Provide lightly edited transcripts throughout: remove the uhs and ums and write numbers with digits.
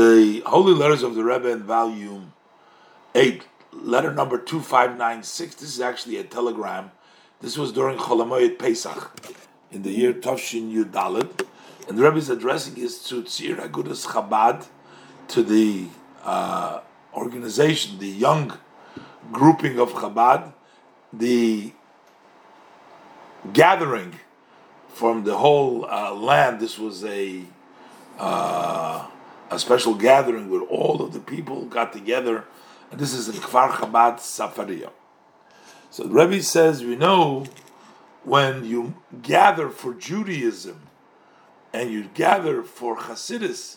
the Holy Letters of the Rebbe in volume 8, letter number 2596, this is actually a telegram. This was during Cholamoyed Pesach in the year Toshin Yudalid, and the Rebbe is addressing his Tzutzer, Gudas Chabad, to the organization, the young grouping of Chabad, the gathering from the whole land. This was a special gathering where all of the people got together, and this is in Kfar Chabad Safaria. So the Rebbe says, we know when you gather for Judaism and you gather for Hasidus,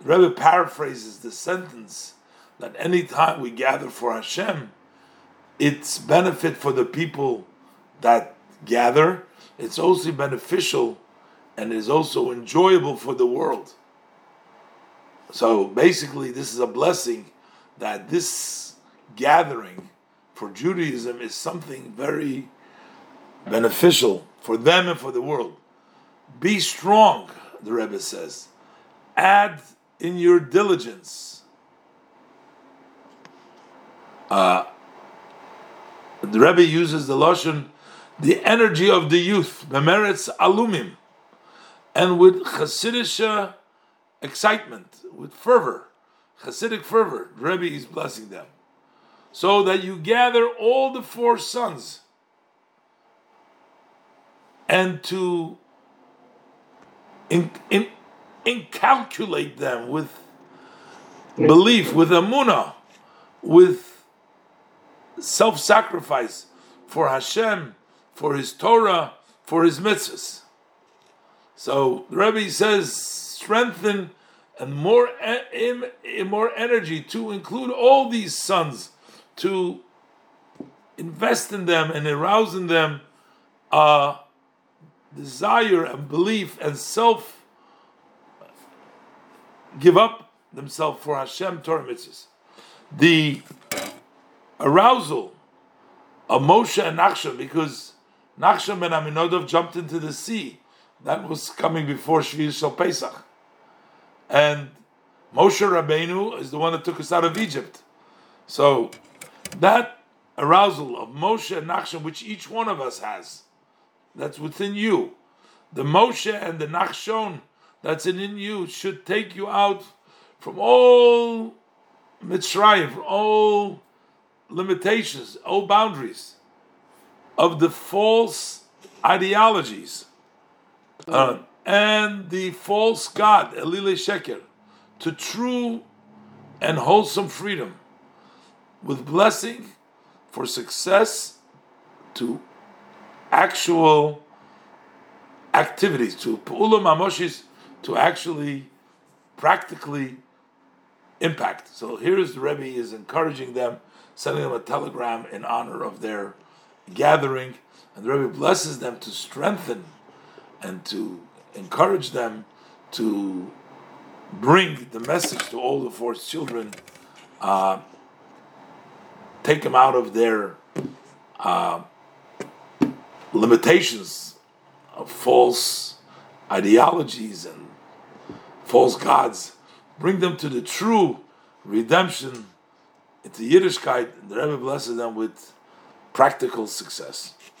the Rebbe paraphrases the sentence that any time we gather for Hashem, it's benefit for the people that gather, it's also beneficial and is also enjoyable for the world. So basically this is a blessing that this gathering for Judaism is something very beneficial for them and for the world. Be strong, the Rebbe says. Add in your diligence. The Rebbe uses the Lashon, the energy of the youth, mimeretz alumim, and with Chasidisha excitement, with fervor, Hasidic fervor, the Rebbe is blessing them. So that you gather all the four sons and to inculcate them with belief, with amunah, with self-sacrifice for Hashem, for His Torah, for His mitzvahs. So the Rebbe says, strengthen and more energy to include all these sons, to invest in them and arouse in them desire and belief and self give up themselves for Hashem Torah mitzvahs. The arousal of Moshe and Nachshon, because Nachshon ben Aminadav jumped into the sea that was coming before Shvi'i Shel Pesach, and Moshe Rabbeinu is the one that took us out of Egypt. So that arousal of Moshe and Nachshon, which each one of us has, that's within you. The Moshe and the Nachshon that's in you should take you out from all Mitzrayim, from all limitations, all boundaries of the false ideologies and the false God, Elilei Sheker, to true and wholesome freedom, with blessing for success to actual activities, to peulah mamoshis, to actually practically impact. So here is the Rebbe is encouraging them, sending them a telegram in honor of their gathering, and the Rebbe blesses them to strengthen and to encourage them to bring the message to all the four children, take them out of their limitations of false ideologies and false gods, bring them to the true redemption, into Yiddishkeit, and the Rebbe blesses them with practical success.